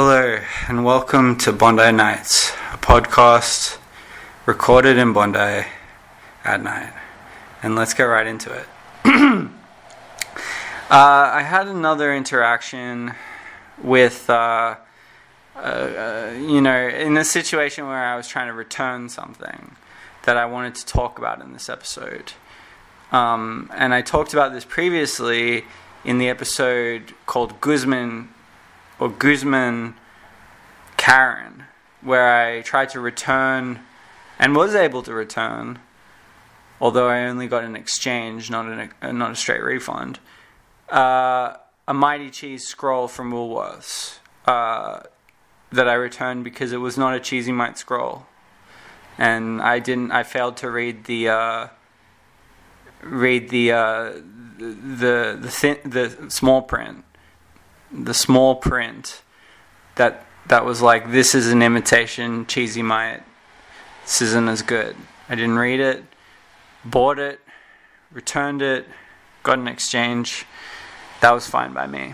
Hello and welcome to Bondi Nights, a podcast recorded in Bondi at night. And let's get right into it. I had another interaction with, in a situation where I was trying to return something that I wanted to talk about in this episode. And I talked about this previously in the episode called Guzman Karen, where I tried to return and was able to return, although I only got an exchange, not a straight refund, a Mighty Cheese scroll from Woolworths that I returned because it was not a Cheesy Mite scroll, and I failed to read the small print. The small print that was like, this is an imitation Cheesy Mite, this isn't as good. I didn't read it, bought it, returned it, got an exchange. That was fine by me.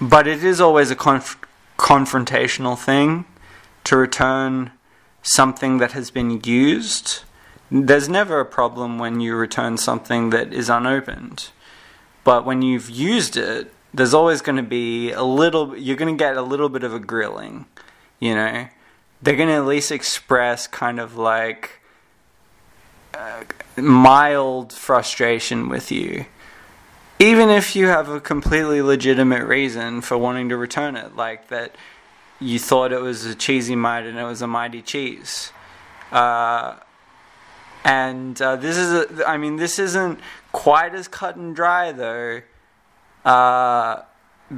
But it is always a confrontational thing to return something that has been used. There's never a problem when you return something that is unopened. But when you've used it, there's always going to be you're going to get a little bit of a grilling, you know? They're going to at least express kind of like mild frustration with you, even if you have a completely legitimate reason for wanting to return it, like that you thought it was a Cheesy Mite and it was a Mighty Cheese. This isn't quite as cut and dry though,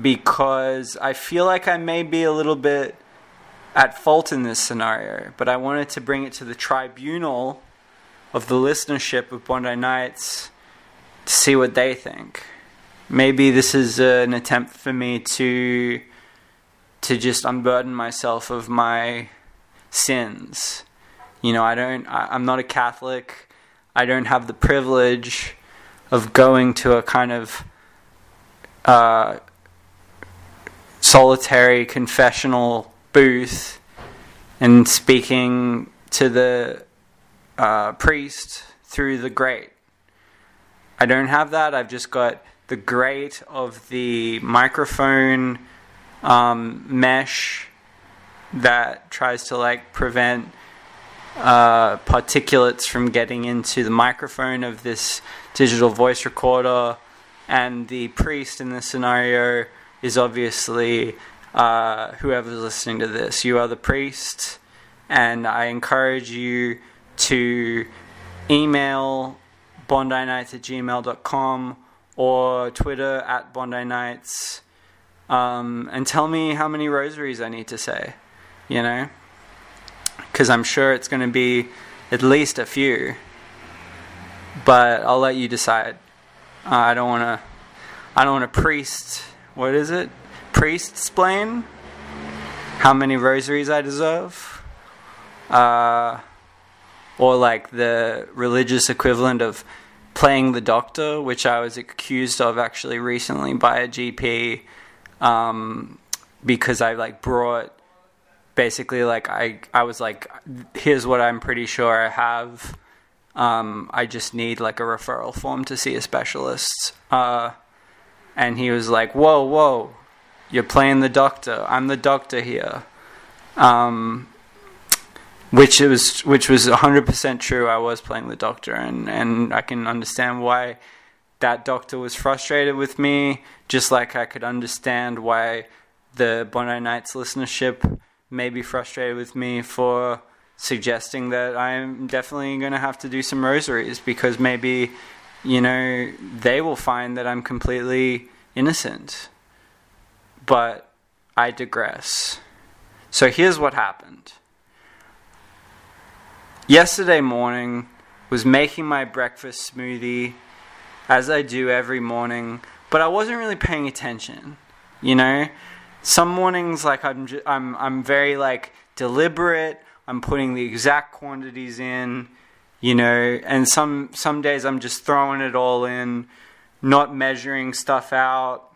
because I feel like I may be a little bit at fault in this scenario, but I wanted to bring it to the tribunal of the listenership of Bondi Nights to see what they think. Maybe this is an attempt for me to just unburden myself of my sins. You know, I'm not a Catholic. I don't have the privilege of going to a kind of solitary confessional booth and speaking to the priest through the grate. I don't have that. I've just got the grate of the microphone mesh that tries to like prevent particulates from getting into the microphone of this digital voice recorder. And the priest in this scenario is obviously whoever's listening to this. You are the priest, and I encourage you to email bondinights@gmail.com or Twitter @BondiNights and tell me how many rosaries I need to say, you know? Because I'm sure it's going to be at least a few, but I'll let you decide. I don't want to priest, what is it? Priest-splain? How many rosaries I deserve? Or like the religious equivalent of playing the doctor, which I was accused of actually recently by a GP, because I like brought, basically like I was like, here's what I'm pretty sure I have. I just need like a referral form to see a specialist. And he was like, whoa, you're playing the doctor. I'm the doctor here. Which was 100% true. I was playing the doctor, and I can understand why that doctor was frustrated with me. Just like I could understand why the Bondi Nights listenership may be frustrated with me for suggesting that I'm definitely going to have to do some rosaries, because maybe, you know, they will find that I'm completely innocent. But I digress. So here's what happened. Yesterday morning, was making my breakfast smoothie, as I do every morning, but I wasn't really paying attention, you know? Some mornings, like, I'm very, like, deliberate, I'm putting the exact quantities in, you know, and some days I'm just throwing it all in, not measuring stuff out.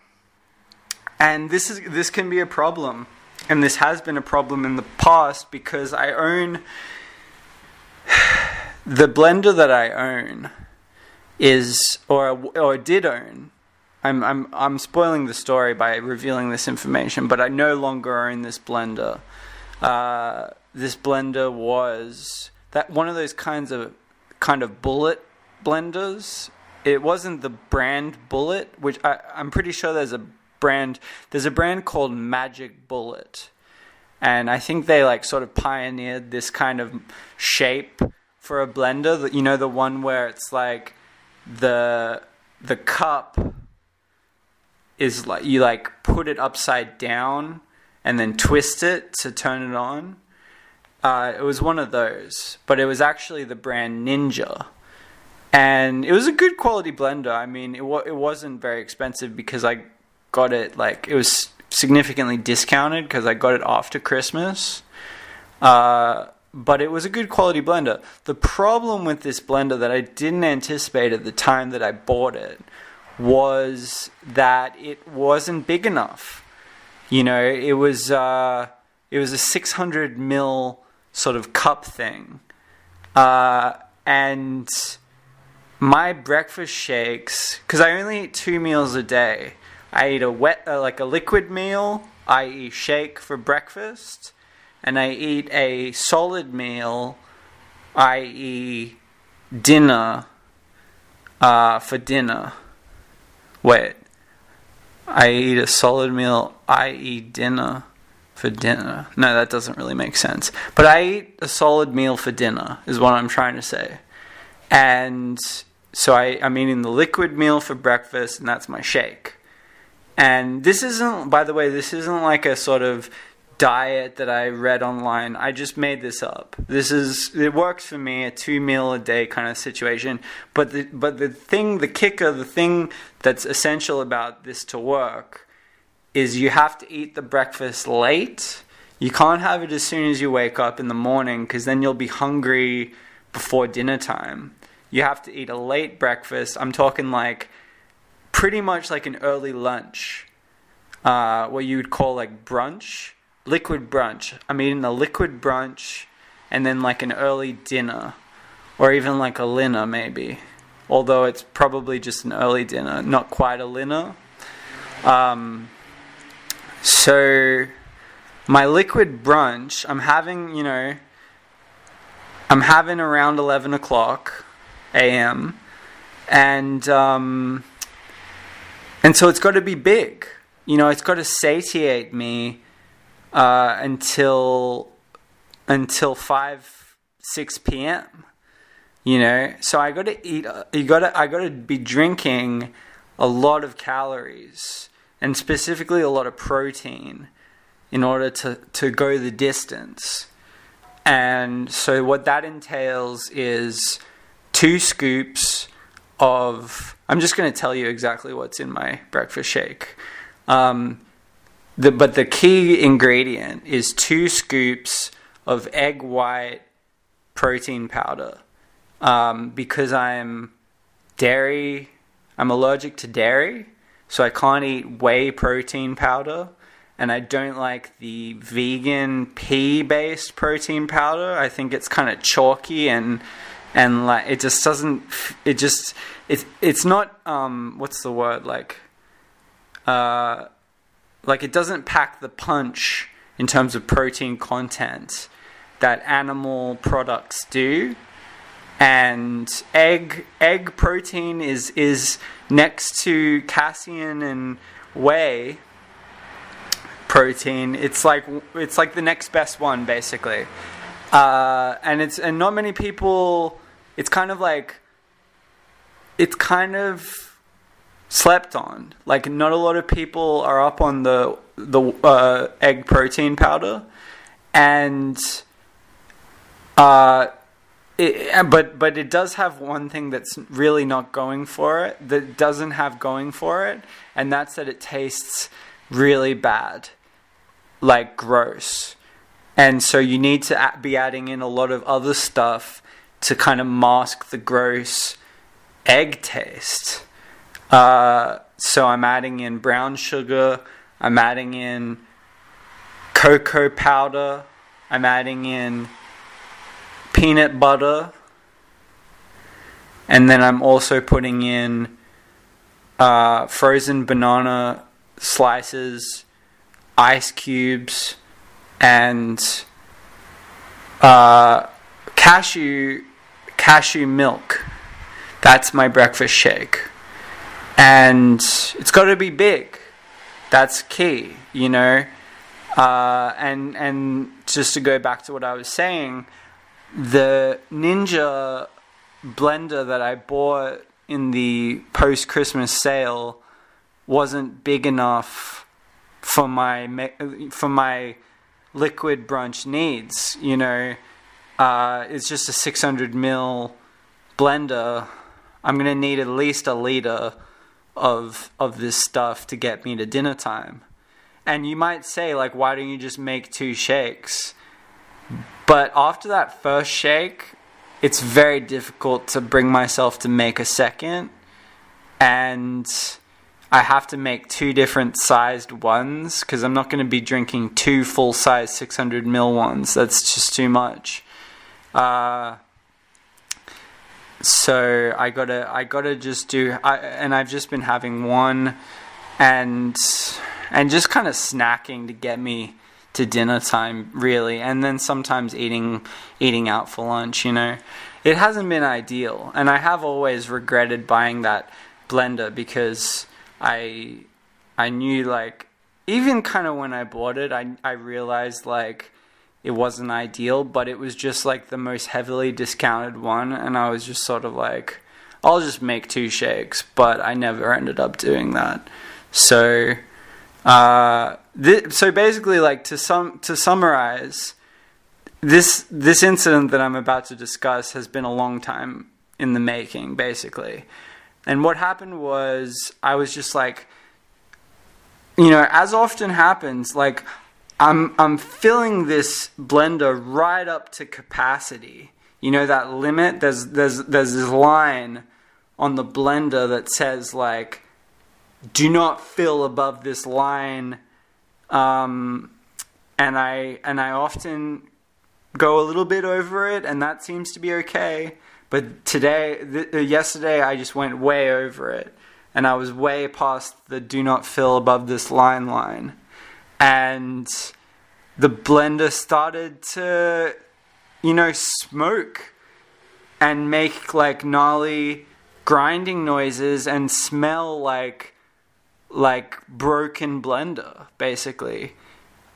And this can be a problem. And this has been a problem in the past because I own... the blender that I own is, or did own, I'm spoiling the story by revealing this information, but I no longer own this blender. This blender was that one of those kinds of bullet blenders. It wasn't the brand Bullet, which I'm pretty sure there's a brand. There's a brand called Magic Bullet, and I think they like sort of pioneered this kind of shape for a blender. That, you know, the one where it's like the cup is like you like put it upside down and then twist it to turn it on. It was one of those, but it was actually the brand Ninja, and it was a good quality blender. I mean, it wasn't very expensive because I got it like it was significantly discounted because I got it after Christmas. But it was a good quality blender. The problem with this blender that I didn't anticipate at the time that I bought it was that it wasn't big enough. You know, it was a 600 mil sort of cup thing. And my breakfast shakes, because I only eat 2 meals a day. I eat a wet, like a liquid meal, i.e. shake for breakfast, and I eat a solid meal, i.e. dinner, for dinner. Wait. I eat a solid meal, i.e. dinner, for dinner. No, that doesn't really make sense. But I eat a solid meal for dinner, is what I'm trying to say. And so I'm eating the liquid meal for breakfast, and that's my shake. And this isn't, by the way, this isn't like a sort of diet that I read online. I just made this up. This is, it works for me, a 2-meal-a-day kind of situation. But the thing, the kicker, the thing that's essential about this to work is you have to eat the breakfast late. You can't have it as soon as you wake up in the morning because then you'll be hungry before dinner time. You have to eat a late breakfast. I'm talking like pretty much like an early lunch, what you would call like brunch, liquid brunch. I'm eating a liquid brunch and then like an early dinner or even like a linner maybe, although it's probably just an early dinner, not quite a linner. So my liquid brunch, I'm having, you know, I'm having around 11 o'clock a.m. And so it's got to be big, you know, it's got to satiate me until 5-6 p.m. you know. So I got to eat, I got to be drinking a lot of calories and specifically a lot of protein in order to go the distance. And so what that entails is 2 scoops of, I'm just going to tell you exactly what's in my breakfast shake. But the key ingredient is 2 scoops of egg white protein powder. Because I'm allergic to dairy, so I can't eat whey protein powder. And I don't like the vegan pea-based protein powder. I think it's kind of chalky and like it just doesn't, it just, it's not, what's the word, like it doesn't pack the punch in terms of protein content that animal products do. And egg protein is next to casein and whey protein. It's like the next best one basically. And not many people, it's kind of slept on. Like not a lot of people are up on the egg protein powder, but it does have one thing that's really not going for it, that doesn't have going for it, and that's that it tastes really bad, like gross. And so you need to be adding in a lot of other stuff to kind of mask the gross egg taste. So I'm adding in brown sugar, I'm adding in cocoa powder, I'm adding in peanut butter, and then I'm also putting in frozen banana slices, ice cubes, and cashew milk. That's my breakfast shake. And it's got to be big. That's key, you know. And just to go back to what I was saying, the Ninja blender that I bought in the post-Christmas sale wasn't big enough for my liquid brunch needs, you know. It's just a 600 ml blender. I'm gonna need at least a liter of this stuff to get me to dinner time. And you might say, like, why don't you just make 2 shakes? But after that first shake, it's very difficult to bring myself to make a second. And I have to make 2 different sized ones because I'm not going to be drinking 2 full-size 600 ml ones. That's just too much. So I gotta just do. And I've just been having one, and just kind of snacking to get me to dinner time, really. And then sometimes eating out for lunch. You know, it hasn't been ideal, and I have always regretted buying that blender because I knew, like, even kind of when I bought it, I realized, like, it wasn't ideal, but it was just, like, the most heavily discounted one, and I was just sort of like, I'll just make 2 shakes, but I never ended up doing that. So, so basically, like, to summarize, this incident that I'm about to discuss has been a long time in the making, basically. And what happened was, I was just like, you know, as often happens, like, I'm filling this blender right up to capacity. You know, that limit, there's this line on the blender that says, like, do not fill above this line. And I often go a little bit over it, and that seems to be okay. But yesterday, I just went way over it, and I was way past the do not fill above this line, and the blender started to, you know, smoke and make, like, gnarly grinding noises and smell like broken blender, basically,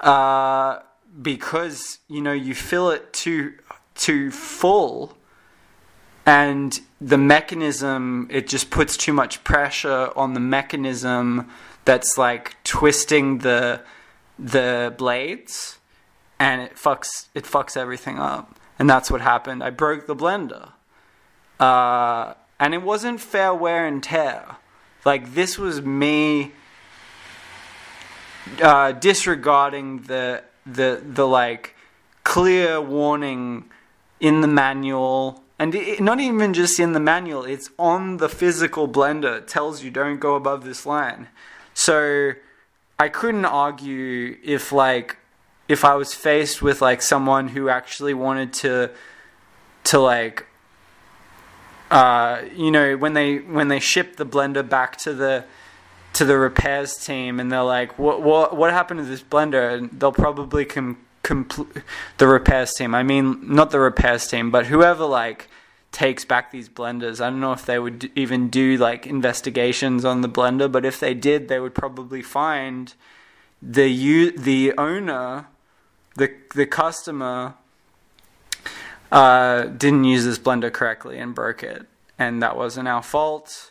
because, you know, you fill it too full. And the mechanism, it just puts too much pressure on the mechanism that's, like, twisting the blades, and it fucks everything up. And that's what happened. I broke the blender, and it wasn't fair wear and tear. Like, this was me disregarding the like, clear warning in the manual. And not even just in the manual, it's on the physical blender. It tells you don't go above this line. So I couldn't argue if I was faced with, like, someone who actually wanted to like, you know, when they ship the blender back to the repairs team, and they're like, what happened to this blender? And they'll probably the repairs team, I mean, not the repairs team, but whoever, like, takes back these blenders. I don't know if they would even do, like, investigations on the blender, but if they did, they would probably find the owner, the customer, didn't use this blender correctly and broke it, and that wasn't our fault,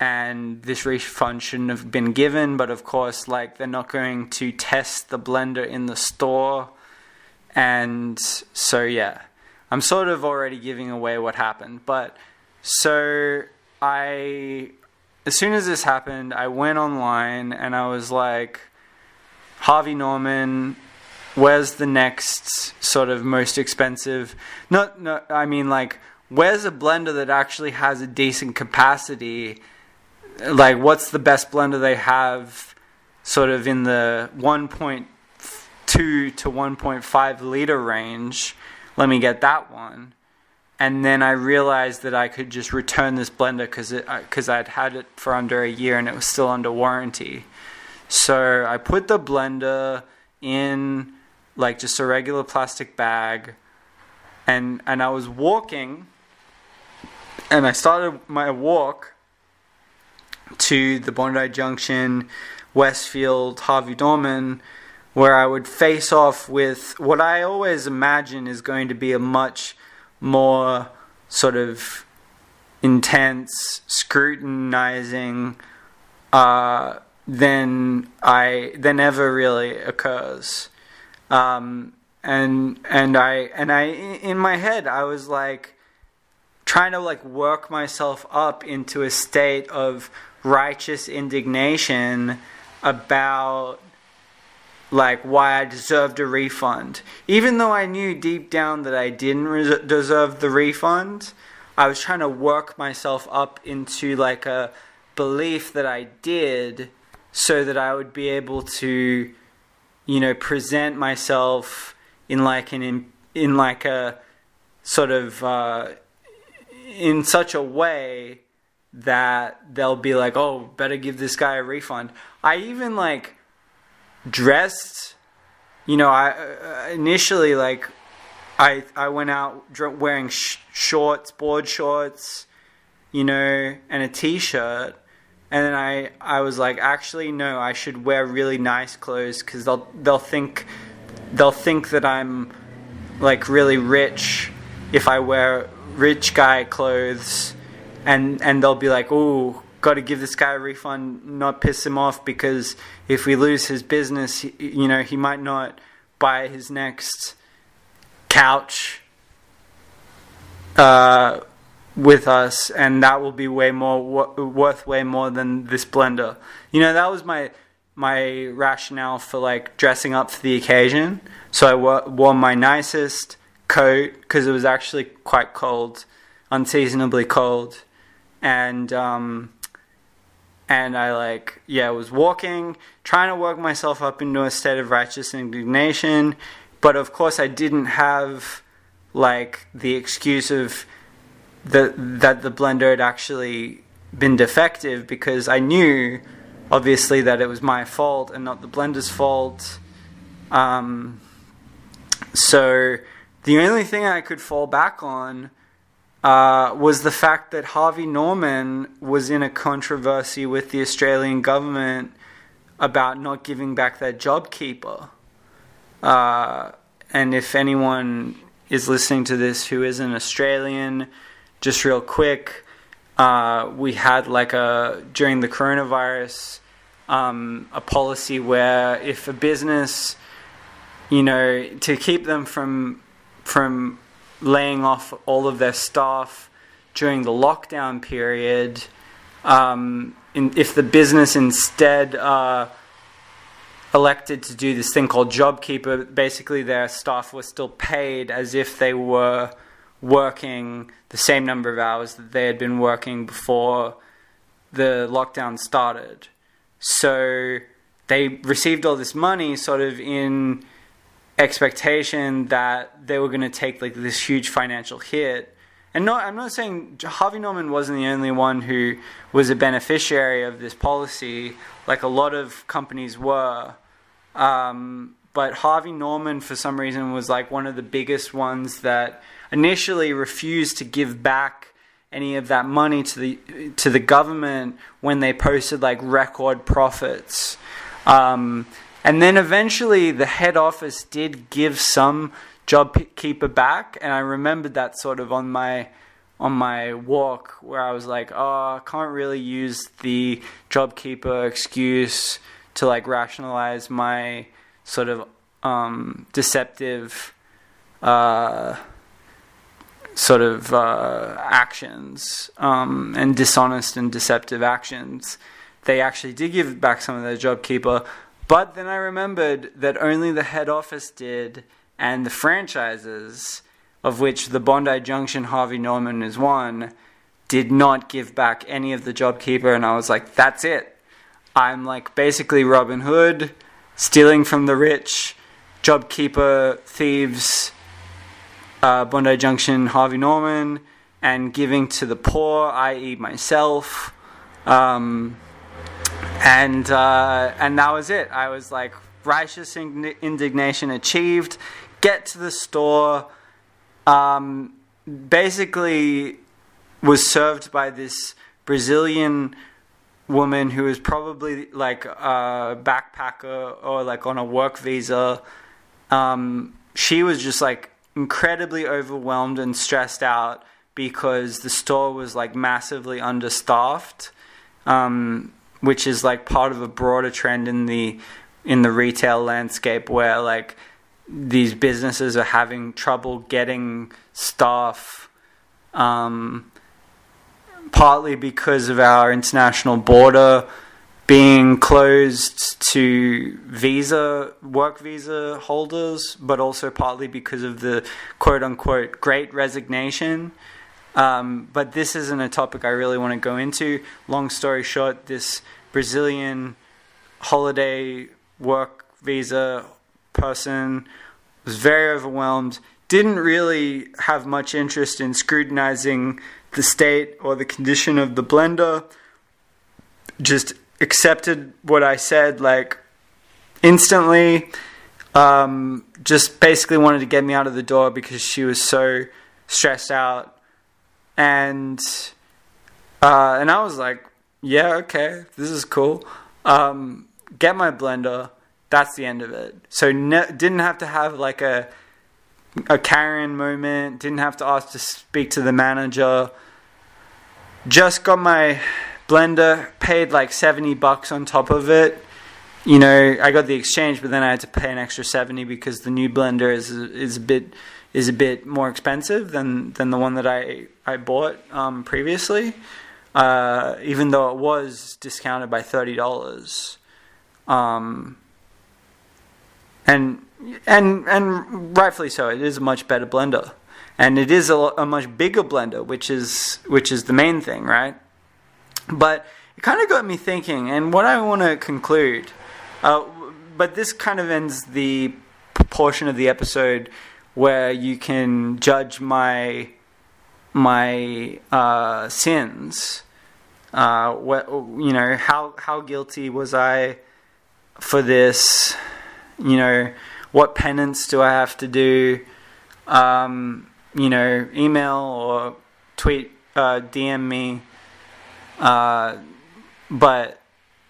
and this refund shouldn't have been given. But of course, like, they're not going to test the blender in the store. And so, yeah, I'm sort of already giving away what happened. But so as soon as this happened, I went online and I was like, Harvey Norman, where's the next sort of most expensive? No, I mean, like, where's a blender that actually has a decent capacity? Like, what's the best blender they have sort of in the 1.2 to 1.5 liter range. Let me get that one. And then I realized that I could just return this blender because I'd had it for under a year and it was still under warranty. So I put the blender in like just a regular plastic bag, and I was walking, and I started my walk to the Bondi Junction, Westfield, Harvey Norman, where I would face off with what I always imagine is going to be a much more sort of intense, scrutinizing than ever really occurs. And I in my head I was like trying to like work myself up into a state of righteous indignation about like why I deserved a refund, even though I knew deep down that I didn't deserve the refund. I was trying to work myself up into like a belief that I did, so that I would be able to, you know, present myself in like a sort of in such a way that they'll be like, oh, better give this guy a refund. I even like dressed, you know, I initially like I went out wearing shorts, board shorts, you know, and a t-shirt, and then I was like, actually no, I should wear really nice clothes because they'll think that I'm like really rich if I wear rich guy clothes, and they'll be like, ooh, got to give this guy a refund, not piss him off, because if we lose his business, you know, he might not buy his next couch with us, and that will be way more worth way more than this blender. You know, that was my rationale for like dressing up for the occasion. So I wore my nicest coat because it was actually quite cold, unseasonably cold, And I like, yeah, was walking, trying to work myself up into a state of righteous indignation. But of course I didn't have like the excuse of that the blender had actually been defective, because I knew obviously that it was my fault and not the blender's fault. So the only thing I could fall back on was the fact that Harvey Norman was in a controversy with the Australian government about not giving back their JobKeeper. And if anyone is listening to this who isn't Australian, just real quick, we had like during the coronavirus, a policy where if a business, you know, to keep them from laying off all of their staff during the lockdown period, if the business instead elected to do this thing called JobKeeper, basically their staff were still paid as if they were working the same number of hours that they had been working before the lockdown started. So they received all this money sort of in expectation that they were going to take like this huge financial hit. And no, I'm not saying Harvey Norman wasn't the only one who was a beneficiary of this policy. Like a lot of companies were, but Harvey Norman for some reason was like one of the biggest ones that initially refused to give back any of that money to the government when they posted like record profits. And then eventually the head office did give some JobKeeper back, and I remembered that sort of on my walk where I was like, oh, I can't really use the JobKeeper excuse to like rationalize my sort of deceptive sort of actions, and dishonest and deceptive actions. They actually did give back some of their JobKeeper. But then I remembered that only the head office did, and the franchises, of which the Bondi Junction Harvey Norman is one, did not give back any of the JobKeeper, and I was like, that's it. I'm like basically Robin Hood, stealing from the rich, JobKeeper, thieves, Bondi Junction, Harvey Norman, and giving to the poor, i.e. myself. And that was it. I was like, righteous indignation achieved. Get to the store. Basically was served by this Brazilian woman who was probably like a backpacker or like on a work visa. She was just like incredibly overwhelmed and stressed out because the store was like massively understaffed, which is like part of a broader trend in the retail landscape where like these businesses are having trouble getting staff, partly because of our international border being closed to work visa holders, but also partly because of the quote-unquote great resignation. But this isn't a topic I really want to go into. Long story short, this Brazilian holiday work visa person was very overwhelmed, didn't really have much interest in scrutinizing the state or the condition of the blender, just accepted what I said like instantly, just basically wanted to get me out of the door because she was so stressed out. And I was like, yeah, okay, this is cool. Get my blender. That's the end of it. So didn't have to have like a Karen moment, didn't have to ask to speak to the manager. Just got my blender, paid like $70 on top of it. You know, I got the exchange, but then I had to pay an extra 70 because the new blender is a bit more expensive than the one that I bought previously. Even though it was discounted by $30. And rightfully so. It is a much better blender, and it is a much bigger blender, which is the main thing, right? But it kind of got me thinking, and what I want to conclude. But this kind of ends the portion of the episode where you can judge my sins. You know, how guilty was I for this? You know, what penance do I have to do? You know, email or tweet, DM me. But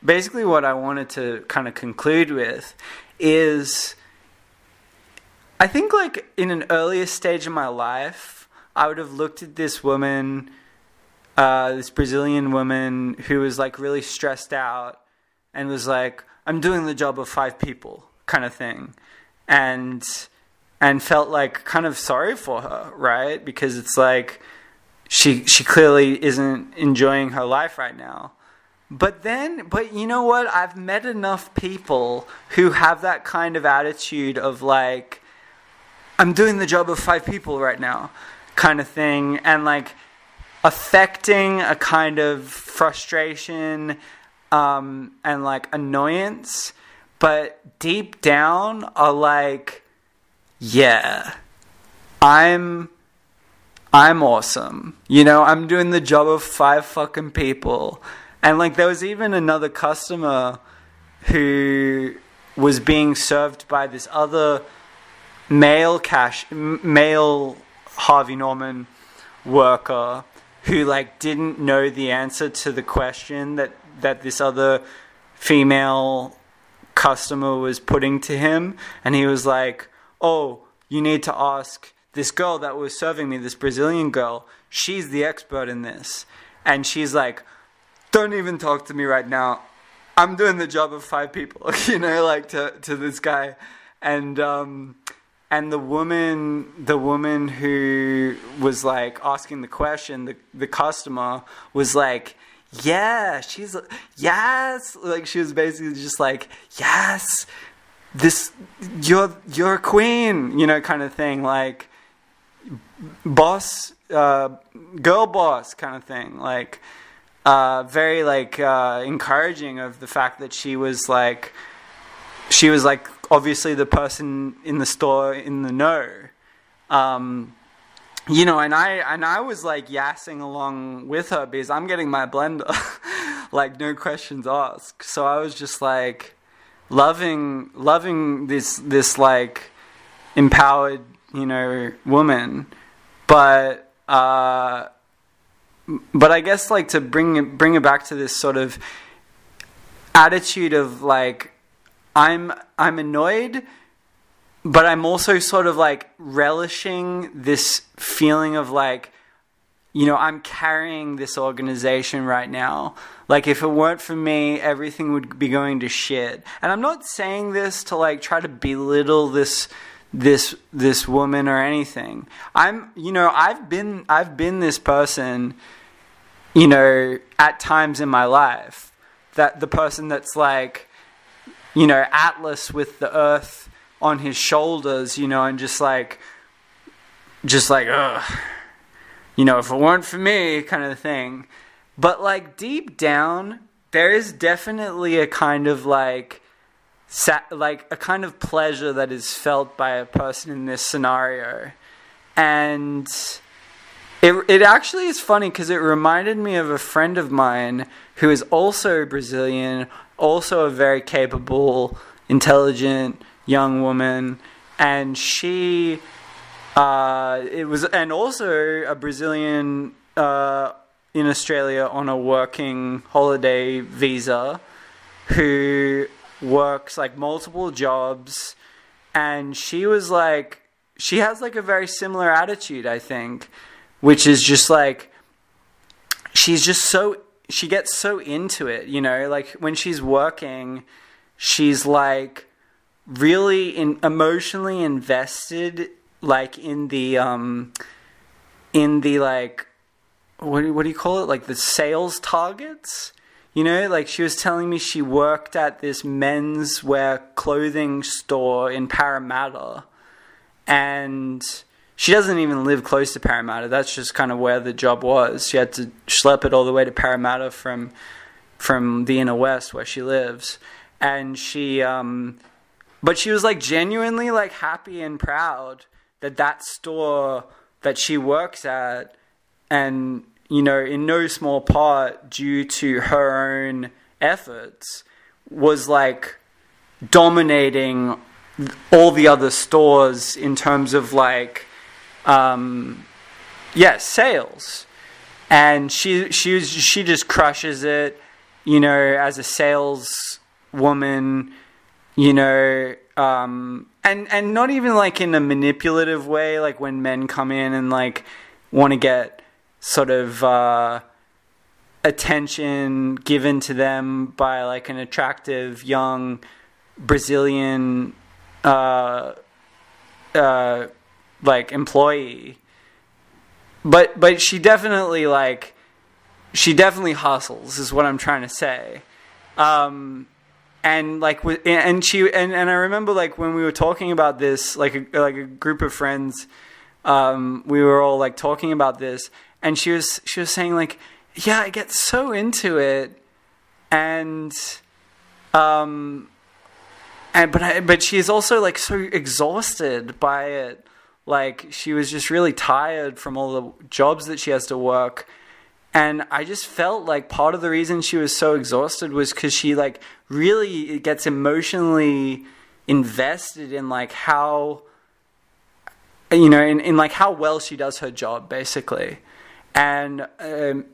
basically what I wanted to kind of conclude with is, I think like in an earlier stage of my life, I would have looked at this woman, this Brazilian woman who was like really stressed out and was like, I'm doing the job of 5 people. Kind of thing, and felt like kind of sorry for her, right? Because it's like she clearly isn't enjoying her life right now. But you know what? I've met enough people who have that kind of attitude of like, I'm doing the job of 5 people right now, kind of thing, and like affecting a kind of frustration and like annoyance. But deep down are like, yeah, I'm awesome. You know, I'm doing the job of 5 fucking people. And like there was even another customer who was being served by this other male Harvey Norman worker who like didn't know the answer to the question that this other female customer was putting to him, and he was like, oh, you need to ask this girl that was serving me, this Brazilian girl, she's the expert in this. And she's like, don't even talk to me right now, I'm doing the job of 5 people, you know, like to this guy. And the woman who was like asking the question, the customer was like, yeah, she's yes, like she was basically just like, yes, this you're a queen, you know, kind of thing, like boss, girl boss kind of thing, like very like encouraging of the fact that she was like obviously the person in the store in the know, you know, and I was like yassing along with her because I'm getting my blender, like no questions asked. So I was just like loving this like empowered, you know, woman, but I guess like to bring it back to this sort of attitude of like I'm annoyed, but I'm also sort of like relishing this feeling of like, you know, I'm carrying this organization right now. Like if it weren't for me, everything would be going to shit. And I'm not saying this to like try to belittle this woman or anything. I've been this person, you know, at times in my life, that the person that's like, you know, Atlas with the earth on his shoulders, you know, and just like ugh, you know, if it weren't for me kind of thing. But like deep down, there is definitely a kind of like a kind of pleasure that is felt by a person in this scenario. And it actually is funny because it reminded me of a friend of mine who is also Brazilian, also a very capable, intelligent young woman, and she and also a Brazilian in Australia on a working holiday visa, who works like multiple jobs. And she was like, she has like a very similar attitude, I think, which is just like, she gets so into it, you know, like when she's working, she's like really emotionally invested, like in the like, what do you call it? Like the sales targets. You know, like she was telling me she worked at this menswear clothing store in Parramatta, and she doesn't even live close to Parramatta. That's just kind of where the job was. She had to schlep it all the way to Parramatta from the inner west where she lives. And but she was like genuinely like happy and proud that store that she works at, and you know, in no small part due to her own efforts, was like dominating all the other stores in terms of like, sales. And she just crushes it, you know, as a sales woman, you know, and not even like in a manipulative way, like when men come in and like want to get sort of attention given to them by like an attractive young Brazilian like employee, but she definitely hustles, is what I'm trying to say. And I remember like when we were talking about this, like a group of friends, we were all like talking about this. And she was saying like, yeah, I get so into it, but she's also like so exhausted by it. Like she was just really tired from all the jobs that she has to work, and I just felt like part of the reason she was so exhausted was because she like really gets emotionally invested in like how, you know, in like how well she does her job basically. And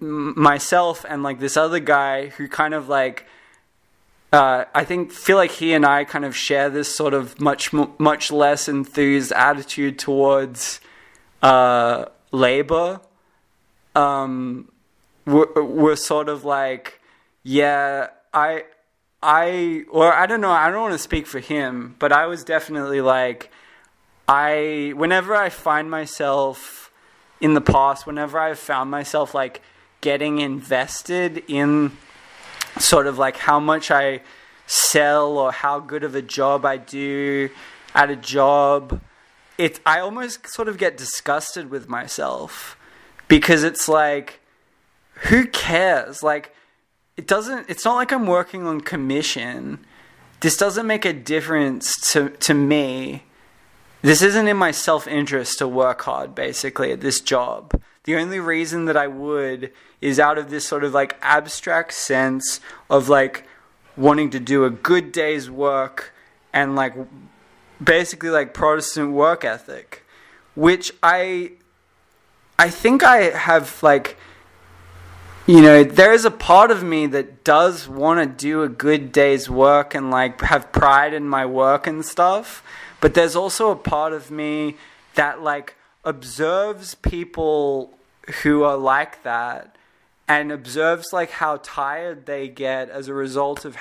myself and like this other guy who kind of like, I feel like he and I kind of share this sort of much less enthused attitude towards labor. We're sort of like, yeah, I don't know, I don't want to speak for him, but I was definitely like, whenever I find myself in the past, whenever I've found myself like getting invested in sort of like how much I sell or how good of a job I do at a job, I almost sort of get disgusted with myself, because it's like, who cares? Like, it doesn't, it's not like I'm working on commission. This doesn't make a difference to me. This isn't in my self-interest to work hard, basically, at this job. The only reason that I would is out of this sort of like abstract sense of like wanting to do a good day's work and like basically like Protestant work ethic, which I think I have, like, you know, there is a part of me that does want to do a good day's work and like have pride in my work and stuff. But there's also a part of me that like observes people who are like that and observes like how tired they get as a result of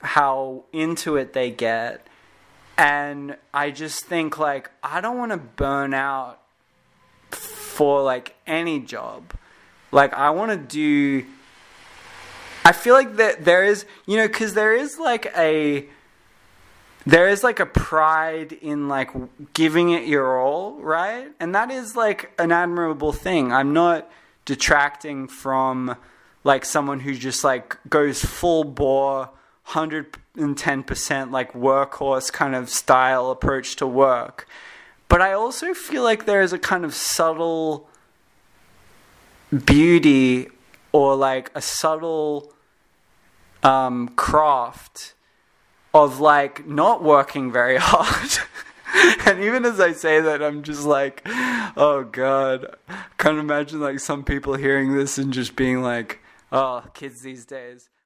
how into it they get. And I just think like, I don't want to burn out for like any job. Like, I want to do, I feel like that there is, you know, because there is like a pride in like giving it your all, right? And that is like an admirable thing. I'm not detracting from like someone who just like goes full bore, 110% like workhorse kind of style approach to work. But I also feel like there is a kind of subtle beauty or like a subtle craft of like not working very hard. And even as I say that, I'm just like, oh God, I can't imagine like some people hearing this and just being like, oh, kids these days.